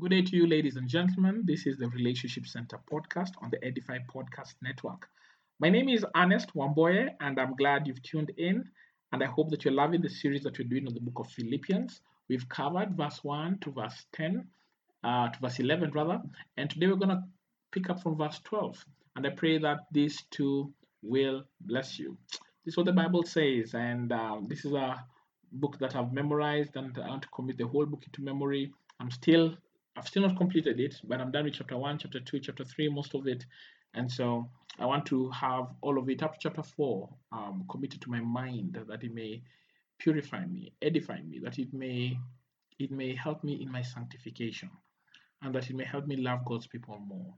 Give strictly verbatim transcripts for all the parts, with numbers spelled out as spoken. Good day to you, ladies and gentlemen. This is the Relationship Center podcast on the Edify Podcast Network. My name is Ernest Wamboye, and I'm glad you've tuned in, and I hope that you're loving the series that we're doing on the book of Philippians. We've covered verse one to verse ten, uh, to verse eleven rather, and today we're going to pick up from verse twelve, and I pray that these two will bless you. This is what the Bible says, and uh, this is a book that I've memorized, and I want to commit the whole book into memory. I'm still I've still not completed it, but I'm done with chapter one, chapter two, chapter three, most of it. And so I want to have all of it up to chapter four, um, committed to my mind, that it may purify me, edify me, that it may it may help me in my sanctification, and that it may help me love God's people more.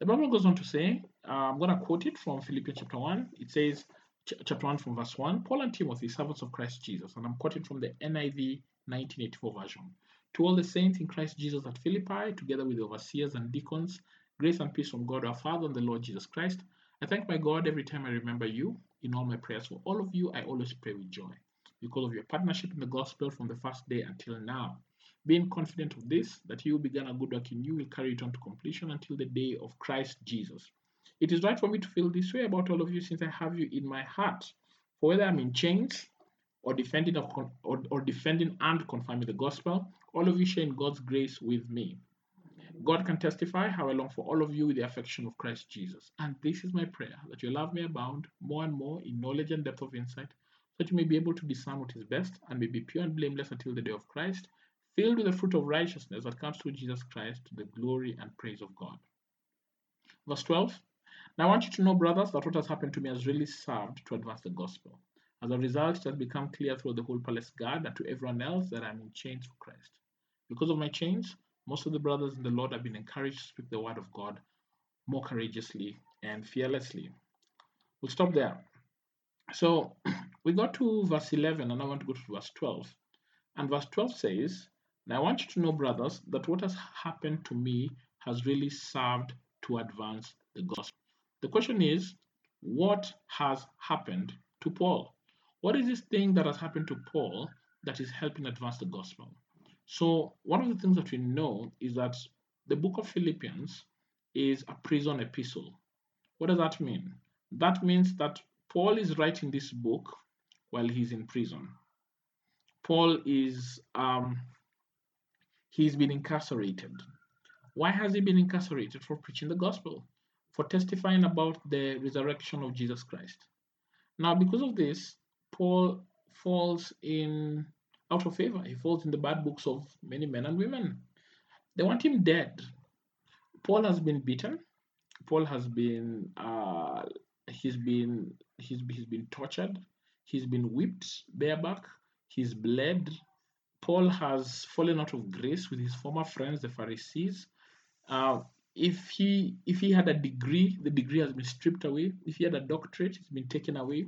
The Bible goes on to say, uh, I'm going to quote it from Philippians chapter one. It says, ch- chapter one from verse one, Paul and Timothy, servants of Christ Jesus. And I'm quoting from the N I V nineteen eighty-four version. To all the saints in Christ Jesus at Philippi, together with the overseers and deacons, grace and peace from God our Father and the Lord Jesus Christ. I thank my God every time I remember you. In all my prayers for all of you, I always pray with joy, because of your partnership in the gospel from the first day until now. Being confident of this, that he who began a good work in you will carry it on to completion until the day of Christ Jesus. It is right for me to feel this way about all of you, since I have you in my heart. For whether I'm in chains, or defending, or, or defending and confirming the gospel, all of you share in God's grace with me. God can testify how I long for all of you with the affection of Christ Jesus. And this is my prayer, that your love may abound more and more in knowledge and depth of insight, that you may be able to discern what is best, and may be pure and blameless until the day of Christ, filled with the fruit of righteousness that comes through Jesus Christ, to the glory and praise of God. Verse twelve. Now I want you to know, brothers, that what has happened to me has really served to advance the gospel. As a result, it has become clear through the whole palace guard and to everyone else that I am in chains for Christ. Because of my chains, most of the brothers in the Lord have been encouraged to speak the word of God more courageously and fearlessly. We'll stop there. So we got to verse eleven, and I want to go to verse twelve. And verse twelve says, now I want you to know, brothers, that what has happened to me has really served to advance the gospel. The question is, what has happened to Paul? What is this thing that has happened to Paul that is helping advance the gospel? So one of the things that we know is that the book of Philippians is a prison epistle. What does that mean? That means that Paul is writing this book while he's in prison. Paul is, um, he's been incarcerated. Why has he been incarcerated? For preaching the gospel, for testifying about the resurrection of Jesus Christ. Now, because of this, Paul falls in out of favor. He falls in the bad books of many men and women. They want him dead. Paul has been beaten. Paul has been uh, he's been he's he's been tortured. He's been whipped bareback. He's bled. Paul has fallen out of grace with his former friends, the Pharisees. Uh, if he if he had a degree, the degree has been stripped away. If he had a doctorate, it's been taken away.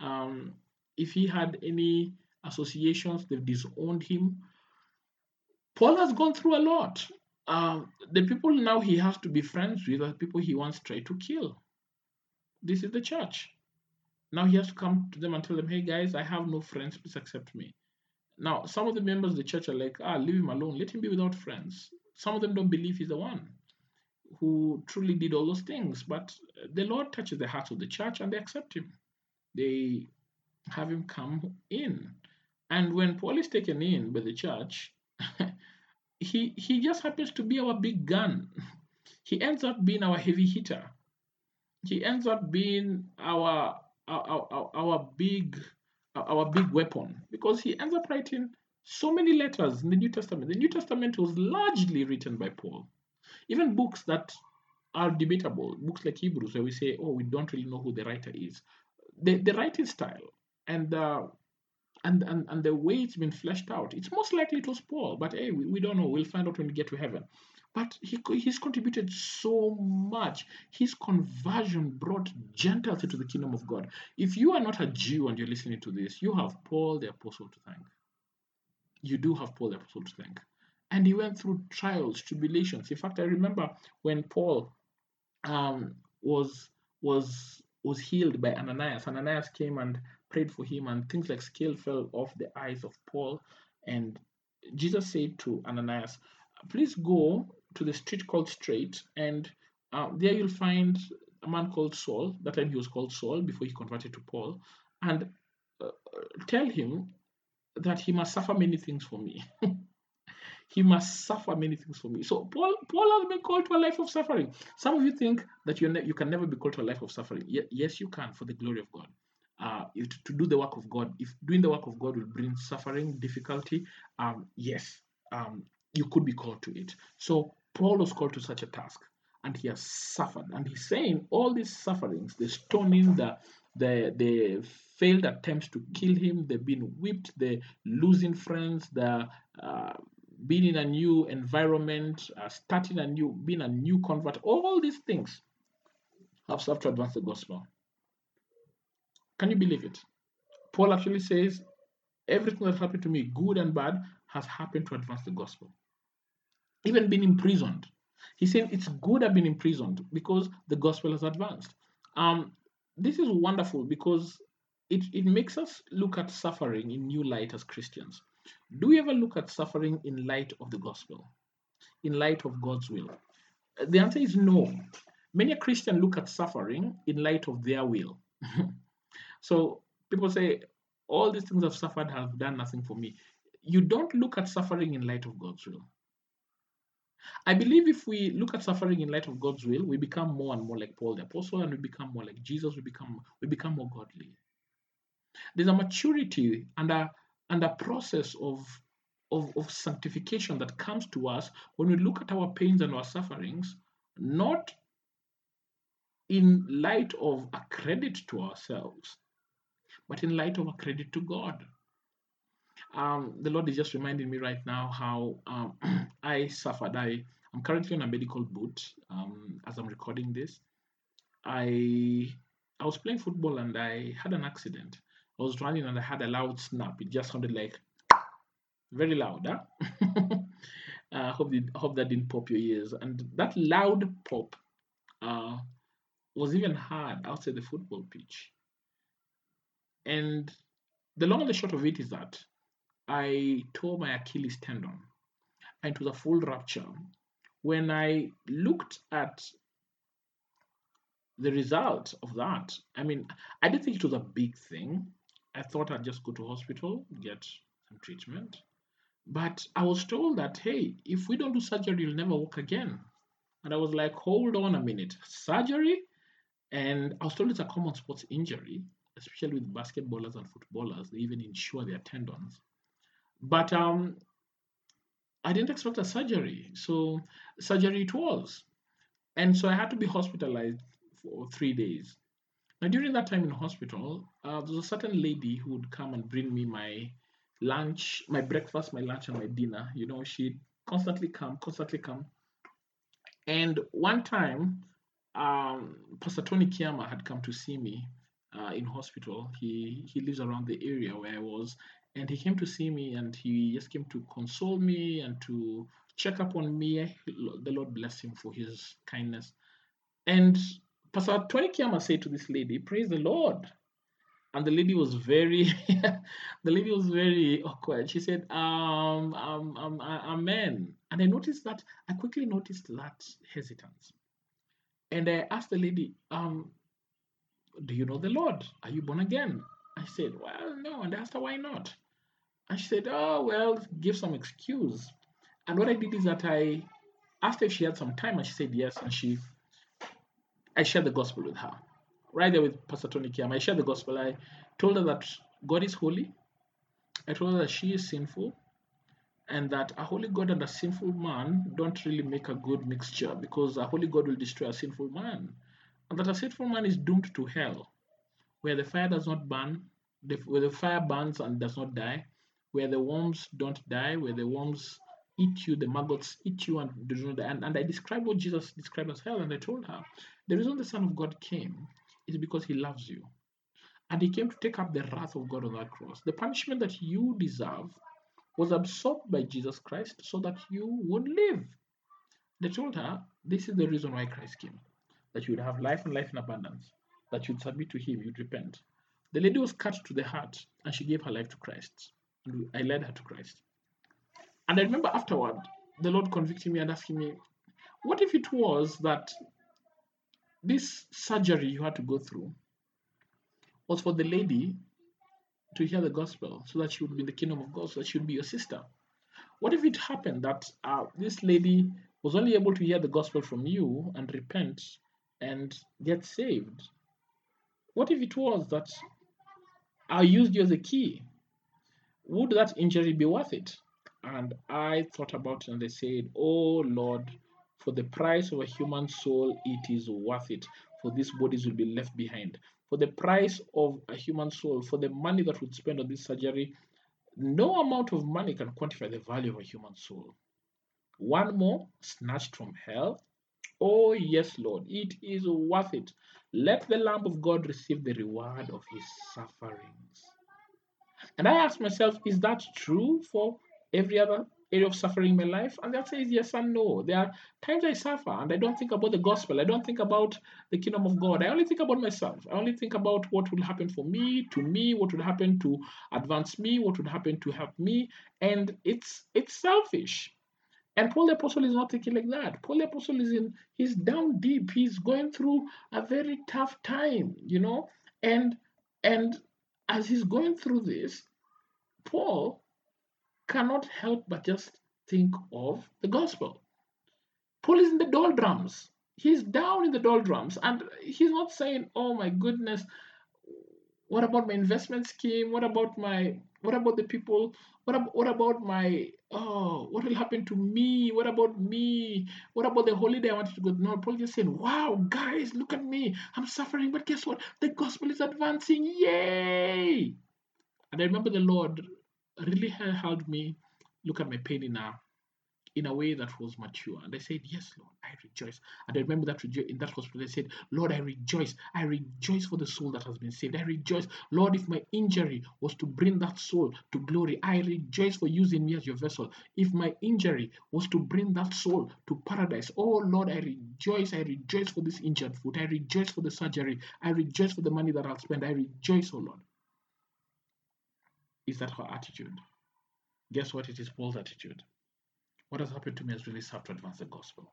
Um, If he had any associations, they've disowned him. Paul has gone through a lot. Uh, the people now he has to be friends with are people he once tried to kill. This is the church. Now he has to come to them and tell them, hey guys, I have no friends, please accept me. Now, some of the members of the church are like, ah, leave him alone, let him be without friends. Some of them don't believe he's the one who truly did all those things, but the Lord touches the hearts of the church and they accept him. They have him come in. And when Paul is taken in by the church, he he just happens to be our big gun. He ends up being our heavy hitter. He ends up being our our, our, our big our big weapon, because he ends up writing so many letters in the New Testament. The New Testament was largely written by Paul. Even books that are debatable, books like Hebrews, where we say, oh, we don't really know who the writer is. The, the writing style, And, uh, and and and the way it's been fleshed out, it's most likely it was Paul, but hey, we, we don't know. We'll find out when we get to heaven. But he he's contributed so much. His conversion brought Gentiles into the kingdom of God. If you are not a Jew and you're listening to this, you have Paul the Apostle to thank. You do have Paul the Apostle to thank. And he went through trials, tribulations. In fact, I remember when Paul um, was was was healed by Ananias. Ananias came and prayed for him, and things like scale fell off the eyes of Paul. And Jesus said to Ananias, please go to the street called Straight, and uh, there you'll find a man called Saul. That time he was called Saul before he converted to Paul. And uh, tell him that he must suffer many things for me. He must suffer many things for me. So Paul, Paul has been called to a life of suffering. Some of you think that you ne- you can never be called to a life of suffering. Ye- yes, you can, for the glory of God. Uh, to, to do the work of God. If doing the work of God will bring suffering, difficulty, um, yes, um, you could be called to it. So Paul was called to such a task, and he has suffered. And he's saying all these sufferings, the stoning, the the the failed attempts to kill him, they've been whipped, the losing friends, the uh, being in a new environment, uh, starting a new, being a new convert, all these things have served to advance the gospel. Can you believe it? Paul actually says, everything that happened to me, good and bad, has happened to advance the gospel. Even being imprisoned. He said, it's good I've been imprisoned because the gospel has advanced. Um, this is wonderful because it, it makes us look at suffering in new light as Christians. Do we ever look at suffering in light of the gospel, in light of God's will? The answer is no. Many a Christian look at suffering in light of their will. So people say, all these things I've suffered have done nothing for me. You don't look at suffering in light of God's will. I believe if we look at suffering in light of God's will, we become more and more like Paul the Apostle, and we become more like Jesus, we become we become more godly. There's a maturity and a and a process of, of, of sanctification that comes to us when we look at our pains and our sufferings, not in light of a credit to ourselves, but in light of a credit to God. Um, the Lord is just reminding me right now how um, I suffered. I, I'm currently on a medical boot um, as I'm recording this. I I was playing football and I had an accident. I was running and I had a loud snap. It just sounded like very loud. I huh? uh, hope, hope that didn't pop your ears. And that loud pop uh, was even heard outside the football pitch. And the long and the short of it is that I tore my Achilles tendon, and it was a full rupture. When I looked at the result of that, I mean, I didn't think it was a big thing. I thought I'd just go to hospital, get some treatment. But I was told that, hey, if we don't do surgery, you'll never walk again. And I was like, hold on a minute, surgery? And I was told it's a common sports injury, especially with basketballers and footballers. They even insure their tendons. But um, I didn't expect a surgery. So surgery it was. And so I had to be hospitalized for three days. Now, during that time in hospital, uh, there was a certain lady who would come and bring me my lunch, my breakfast, my lunch, and my dinner. You know, she'd constantly come, constantly come. And one time, um, Pastor Tony Kiama had come to see me uh, in hospital. He he lives around the area where I was. And he came to see me, and he just came to console me and to check up on me. The Lord bless him for his kindness. And Pastor Tony Kiama said to this lady, "Praise the Lord." And the lady was very, the lady was very awkward. She said, um, um, um, amen. And I noticed that, I quickly noticed that hesitance. And I asked the lady, um, do you know the Lord? Are you born again? I said, well, no. And I asked her, why not? And she said, oh, well, give some excuse. And what I did is that I asked her if she had some time, and she said yes, and she I shared the gospel with her, right there with Pastor Tony Kiam. I shared the gospel. I told her that God is holy. I told her that she is sinful, and that a holy God and a sinful man don't really make a good mixture, because a holy God will destroy a sinful man, and that a sinful man is doomed to hell, where the fire does not burn, where the fire burns and does not die, where the worms don't die, where the worms eat you, the maggots eat you, and and, and I described what Jesus described as hell. And I told her, the reason the Son of God came is because he loves you, and he came to take up the wrath of God on that cross. The punishment that you deserve was absorbed by Jesus Christ so that you would live. They told her, this is the reason why Christ came, that you would have life and life in abundance, that you'd submit to him, you'd repent. The lady was cut to the heart, and she gave her life to Christ. And I led her to Christ. And I remember afterward, the Lord convicting me and asking me, what if it was that this surgery you had to go through was for the lady to hear the gospel so that she would be in the kingdom of God, so that she would be your sister? What if it happened that uh, this lady was only able to hear the gospel from you and repent and get saved? What if it was that I used you as a key? Would that injury be worth it? And I thought about it and I said, oh Lord, for the price of a human soul, it is worth it. For these bodies will be left behind. For the price of a human soul, for the money that would spend on this surgery, no amount of money can quantify the value of a human soul. One more snatched from hell. Oh yes, Lord, it is worth it. Let the Lamb of God receive the reward of his sufferings. And I asked myself, is that true for every other area of suffering in my life? And that says yes and no. There are times I suffer and I don't think about the gospel. I don't think about the kingdom of God. I only think about myself. I only think about what will happen for me, to me, what will happen to advance me, what will happen to help me. And it's it's selfish. And Paul the Apostle is not thinking like that. Paul the Apostle is in, he's down deep. He's going through a very tough time, you know. And and as he's going through this, Paul cannot help but just think of the gospel. Paul is in the doldrums. He's down in the doldrums. And he's not saying, oh my goodness, what about my investment scheme? What about my, what about the people? What, ab- what about my, oh, what will happen to me? What about me? What about the holiday I wanted to go? No, Paul just saying, wow, guys, look at me. I'm suffering, but guess what? The gospel is advancing. Yay! And I remember the Lord really helped me look at my pain in a in a way that was mature. And I said, yes, Lord, I rejoice. And I remember that rejo- in that hospital, I said, Lord, I rejoice. I rejoice for the soul that has been saved. I rejoice. Lord, if my injury was to bring that soul to glory, I rejoice for using me as your vessel. If my injury was to bring that soul to paradise, oh, Lord, I rejoice. I rejoice for this injured foot. I rejoice for the surgery. I rejoice for the money that I'll spend. I rejoice, oh, Lord. Is that her attitude? Guess what? It is Paul's attitude. What has happened to me has really served to advance the gospel.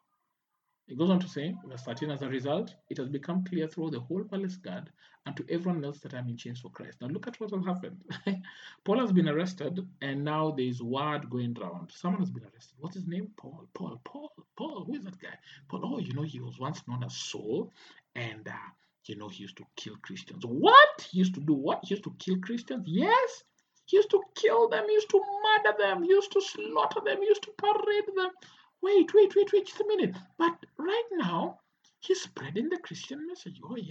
It goes on to say, verse thirteen, as a result, it has become clear through the whole palace guard and to everyone else that I'm in chains for Christ. Now look at what has happened. Paul has been arrested, and now there is word going around. Someone has been arrested. What's his name? Paul. Paul. Paul. Paul. Who is that guy? Paul. Oh, you know, he was once known as Saul, and uh, you know, he used to kill Christians. What? He used to do what? He used to kill Christians? Yes. He used to kill them, he used to murder them, he used to slaughter them, he used to parade them. Wait, wait, wait, wait, just a minute. But right now, he's spreading the Christian message. Oh yeah,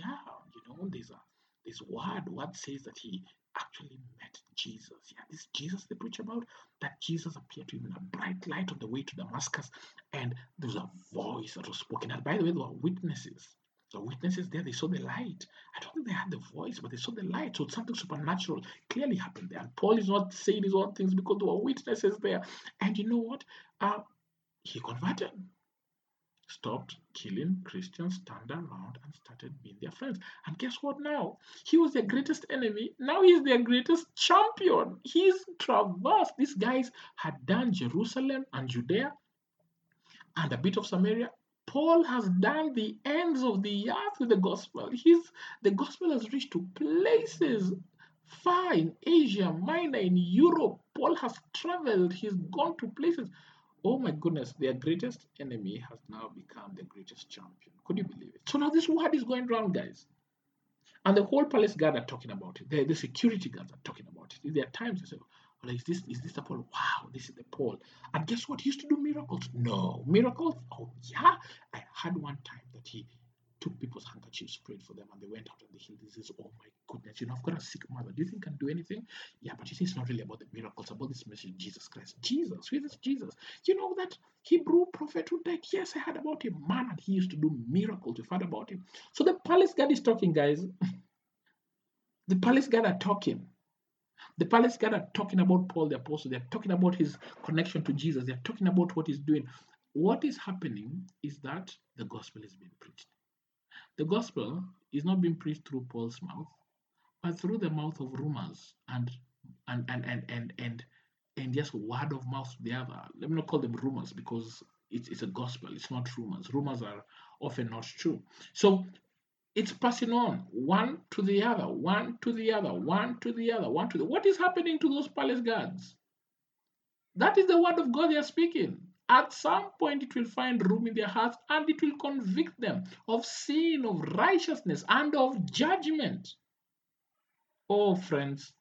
you know, there's a, this word, word says that he actually met Jesus. Yeah, this Jesus they preach about, that Jesus appeared to him in a bright light on the way to Damascus. And there was a voice that was spoken. And by the way, there were witnesses. The witnesses there, they saw the light. I don't think they had the voice, but they saw the light. So something supernatural clearly happened there. And Paul is not saying his own things because there were witnesses there. And you know what? Uh, he converted. Stopped killing Christians, turned around and started being their friends. And guess what now? He was their greatest enemy. Now he's their greatest champion. He's traversed. These guys had done Jerusalem and Judea and a bit of Samaria. Paul has done the ends of the earth with the gospel. He's, the gospel has reached to places far in Asia Minor, in Europe. Paul has traveled. He's gone to places. Oh my goodness, their greatest enemy has now become their greatest champion. Could you believe it? So now this word is going around, guys. And the whole palace guard are talking about it. The, the security guards are talking about it. There are times they say, well, is this is this the Paul? Wow, this is the Paul. And guess what? He used to do miracles. No. Miracles? Oh, yeah. I had one time that he took people's handkerchiefs, prayed for them, and they went out and they healed disease. Oh, my goodness. You know, I've got a sick mother. Do you think I can do anything? Yeah, but you see, it's not really about the miracles. It's about this message, Jesus Christ. Jesus. Who is this Jesus? You know that Hebrew prophet who died? Yes, I heard about him. Man, and he used to do miracles. You've heard about him. So the palace guard is talking, guys. The palace guard are talking. The palace guard are talking about Paul the Apostle. They're talking about his connection to Jesus. They're talking about what he's doing. What is happening is that the gospel is being preached. The gospel is not being preached through Paul's mouth, but through the mouth of rumors and and and and and, and and just word of mouth to the other. Let me not call them rumors, because it's, it's a gospel. It's not rumors. Rumors are often not true. So it's passing on one to the other, one to the other, one to the other, one to the other. What is happening to those palace guards? That is the word of God they are speaking. At some point, it will find room in their hearts, and it will convict them of sin, of righteousness, and of judgment. Oh, friends,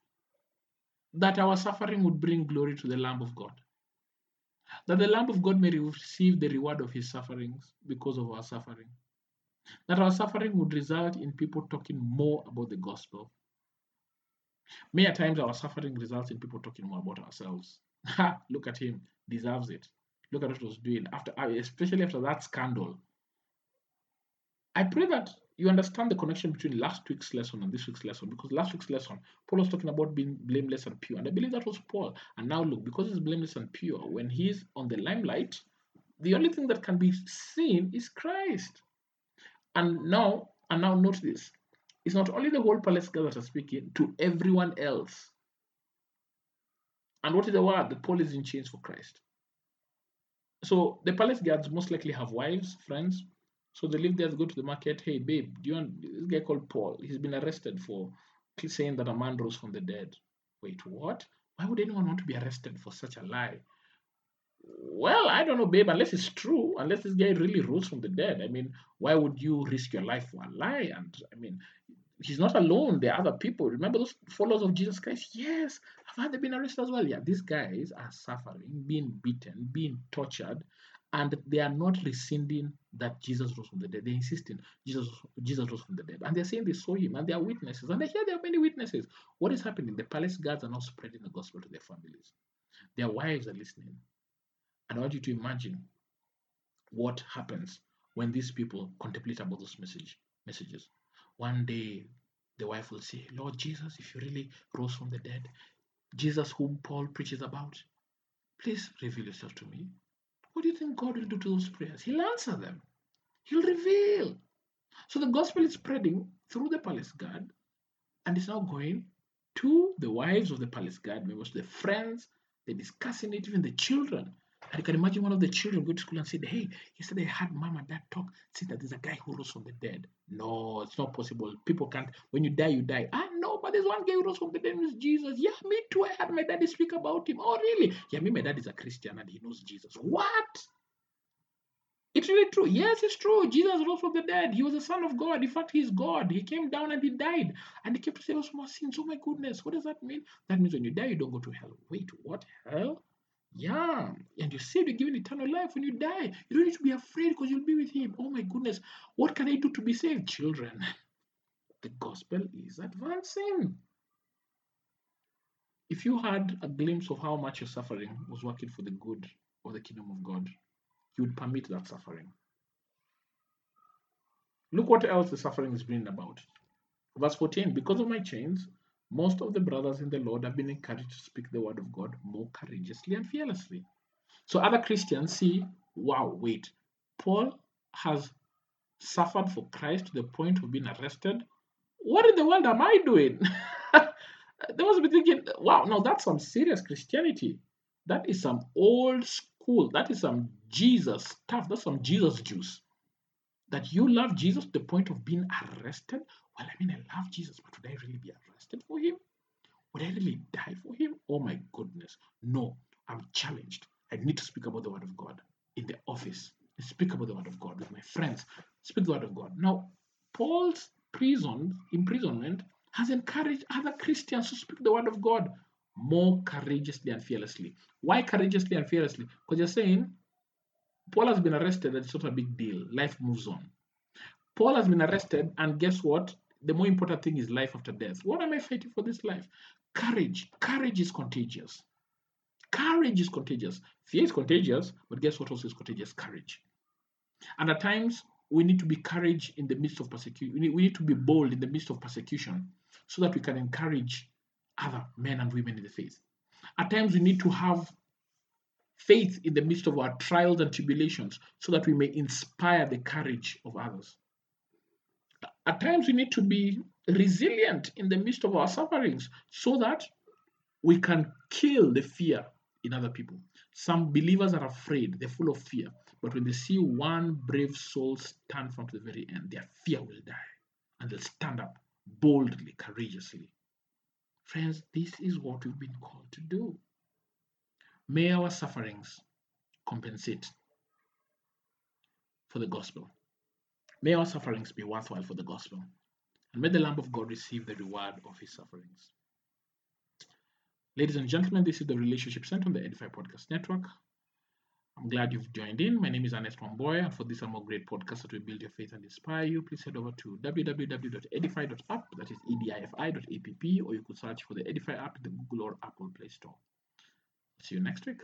that our suffering would bring glory to the Lamb of God. That the Lamb of God may receive the reward of his sufferings because of our suffering. That our suffering would result in people talking more about the gospel. Many times our suffering results in people talking more about ourselves. Ha! Look at him, deserves it. Look at what he was doing, after, especially after that scandal. I pray that you understand the connection between last week's lesson and this week's lesson, because last week's lesson, Paul was talking about being blameless and pure, and I believe that was Paul. And now look, because he's blameless and pure, when he's on the limelight, the only thing that can be seen is Christ. And now, and now note this, it's not only the whole palace guard that are speaking, to everyone else. And what is the word? That Paul is in chains for Christ. So the palace guards most likely have wives, friends. So they leave there to go to the market. Hey, babe, do you want this guy called Paul? He's been arrested for saying that a man rose from the dead. Wait, what? Why would anyone want to be arrested for such a lie? Well, I don't know, babe, unless it's true, unless this guy really rose from the dead. I mean, why would you risk your life for a lie? And I mean, he's not alone. There are other people. Remember those followers of Jesus Christ? Yes. Have had they been arrested as well? Yeah, these guys are suffering, being beaten, being tortured, and they are not rescinding that Jesus rose from the dead. They're insisting Jesus, Jesus rose from the dead. And they're saying they saw him, and they are witnesses. And they hear there are many witnesses. What is happening? The palace guards are now spreading the gospel to their families. Their wives are listening. And I want you to imagine what happens when these people contemplate about those message, messages. One day, the wife will say, Lord Jesus, if you really rose from the dead, Jesus whom Paul preaches about, please reveal yourself to me. What do you think God will do to those prayers? He'll answer them. He'll reveal. So the gospel is spreading through the palace guard, and it's now going to the wives of the palace guard members, the friends, they're discussing it, even the children. And you can imagine one of the children go to school and say, hey, yesterday I had mom and dad talk, say that there's a guy who rose from the dead. No, it's not possible. People can't. When you die, you die. Ah, no, but there's one guy who rose from the dead, who's Jesus. Yeah, me too. I had my daddy speak about him. Oh, really? Yeah, me, my dad is a Christian and he knows Jesus. What? It's really true. Yes, it's true. Jesus rose from the dead. He was the Son of God. In fact, he's God. He came down and he died. And he came to save us from our sins. Oh, my goodness. What does that mean? That means when you die, you don't go to hell. Wait, what? Hell? Yeah, and you say you're given eternal life when you die. You don't need to be afraid because you'll be with him. Oh my goodness, what can I do to be saved? Children, the gospel is advancing. If you had a glimpse of how much your suffering was working for the good of the kingdom of God, you would permit that suffering. Look what else the suffering is bringing about. Verse fourteen, because of my chains, most of the brothers in the Lord have been encouraged to speak the word of God more courageously and fearlessly. So other Christians see, wow, wait, Paul has suffered for Christ to the point of being arrested. What in the world am I doing? They must be thinking, wow, now that's some serious Christianity. That is some old school. That is some Jesus stuff. That's some Jesus juice. That you love Jesus to the point of being arrested? Well, I mean, I love Jesus, but would I really be arrested for him? Would I really die for him? Oh my goodness. No, I'm challenged. I need to speak about the word of God in the office. I speak about the word of God with my friends. I speak the word of God. Now, Paul's prison, imprisonment has encouraged other Christians to speak the word of God more courageously and fearlessly. Why courageously and fearlessly? Because you're saying, Paul has been arrested and it's not a big deal. Life moves on. Paul has been arrested and guess what? The more important thing is life after death. What am I fighting for this life? Courage. Courage is contagious. Courage is contagious. Fear is contagious, but guess what also is contagious? Courage. And at times, we need to be courage in the midst of persecution. We need, we need to be bold in the midst of persecution so that we can encourage other men and women in the faith. At times, we need to have faith in the midst of our trials and tribulations so that we may inspire the courage of others. At times we need to be resilient in the midst of our sufferings so that we can kill the fear in other people. Some believers are afraid. They're full of fear. But when they see one brave soul stand from to the very end, their fear will die. And they'll stand up boldly, courageously. Friends, this is what we've been called to do. May our sufferings compensate for the gospel. May our sufferings be worthwhile for the gospel. And may the Lamb of God receive the reward of his sufferings. Ladies and gentlemen, this is the Relationship Center on the Edify Podcast Network. I'm glad you've joined in. My name is Ernest Wamboye, and for this and more great podcasts that will build your faith and inspire you, please head over to w w w dot edify dot app, that is edify dot app, or you could search for the Edify app in the Google or Apple Play Store. See you next week.